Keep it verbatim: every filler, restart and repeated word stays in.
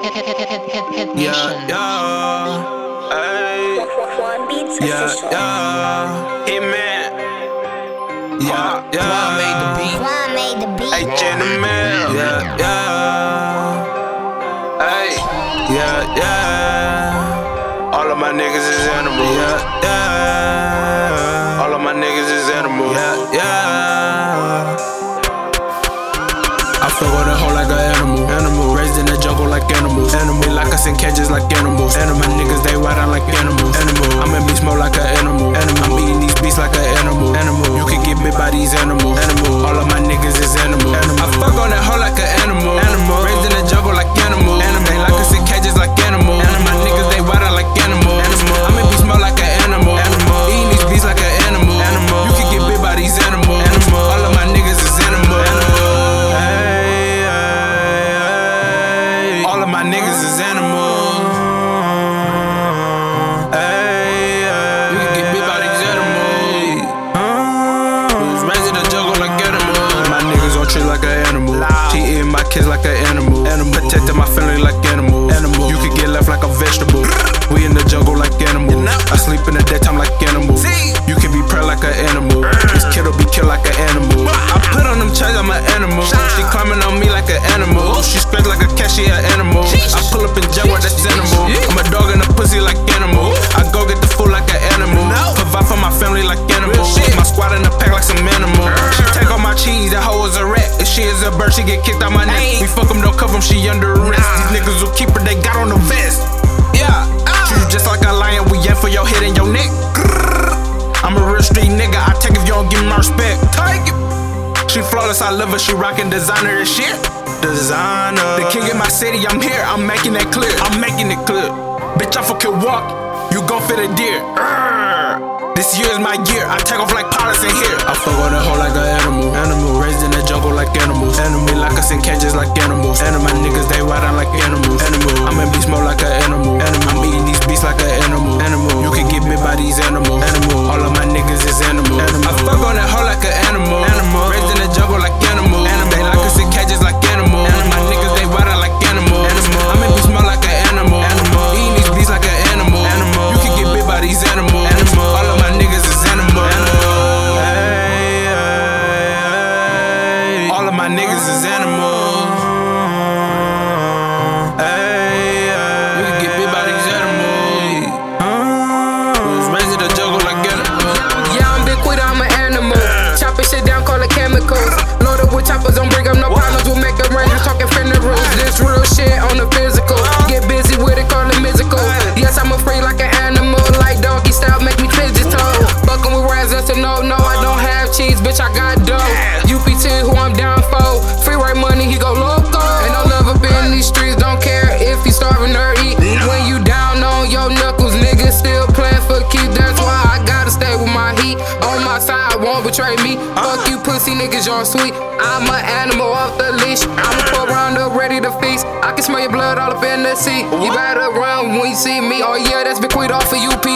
Yeah, yeah. Hey. Yeah, yeah. Hey man. Yeah, yeah. Quan made the beat. Quan made the beat. Hey, gentlemen. Yeah, yeah. Hey. Yeah, yeah. All of my niggas is animals. Yeah, yeah. All of my niggas is animals. Yeah, yeah. I fuck with a hoe like an animal. Animal. Raised in a jungle like animals. Animal. Like us in cages like animals. Animal niggas, they wild out like animals. Animal. I'm in beast mode like an animal. Animal. I'm eating these beats like an animal. Animal. You can get bit by these animals. Animal. All of my niggas is animals. Animal. I fuck on that hoe like an animal. Animal. Raised in the jungle like animals. Animal. They like us in cages like animals. Animal. My niggas, they wild out like animals. Animal. I'm in beast mode like an animal. Animal. Eating these beats like an animal. Animal. You can get bit by these animals. Animal. All of my niggas is animals. Animal. All of my niggas is animals. Ay, ay, you can get bit by these animals. Uh, raised in the jungle like animals. My niggas on treat like an animal. She eating my kids like an animal. Animal. Protecting my family like animals. Animal. You can get left like a vegetable. We in the jungle like animals. I sleep in the daytime like animals. You can be prey like an animal. This kid'll be killed like an animal. I put on them chains, I'm an animal. She climbing on me like an animal. She scratch like a cat, she an animal. I pull up in jail with that's animal. I'm a dog and a pussy like animal. I go get the food like an animal. Provide for my family like animal. My squad in the pack like some animal. She take all my cheese, that hoe is a rat. If she is a bird, she get kicked out my neck. We fuck them, don't cover them, she under arrest. These niggas who keep her, they got on the vest. Yeah. Treat you just like a lion, we aim for your head and your neck. I'm a real street nigga, I take if you don't give me my respect. Take it. She flawless, I love her, she rockin' designer and shit. Designer. The king in my city, I'm here, I'm making it clear. I'm making it clear. Bitch, I fucking walk, you gon' fit a deer. Urgh. This year is my year, I take off like pilots in here. I fuck on a hoe like an animal. Animal, raised in the jungle like animals. Animal, like us in cages like animals. Animal, my niggas, they wild out like animals. Animal, I'm in beast mode like an animal. Animal, I'm eating these beats like an animal. Animal, you can get bit by these animals. Animal, all of my niggas is animals. Animal. I fuck on that hoe like an animal. Animal, raised in the jungle like animals. Animal, they like us in cages like animals. Animal, my niggas, they wild out like animals. Animal, I'm in beast mode like an animal. Animal, eating these beats like an animal. Animal, you can get bit by these animals. Animal, all of my niggas is animals. Animal. Hey, hey, hey. All of my niggas is animals. Choppers don't bring up no problems, we'll make up range, talking funerals. This real shit on the physical. Get busy with it, call it musical. Yes, I'm a free like an animal, like doggy style, make me fidget toe. Bucking with rats, that's a no no. I don't have cheese, bitch, I got dough. U P T, who I'm down for. Free ride money, he go loco. Ain't no love up in these streets, don't care if you starving or eat. When you down on your knuckles, niggas still playing for keep. That's why I gotta stay with my heat. On my side, won't betray me. Fuck you, pussy niggas, y'all sweet. I'm an animal off the leash. I'm a pro rounder ready to feast. I can smell your blood all up in the seat. You better run when you see me. Oh yeah, that's bequeathed off of U P.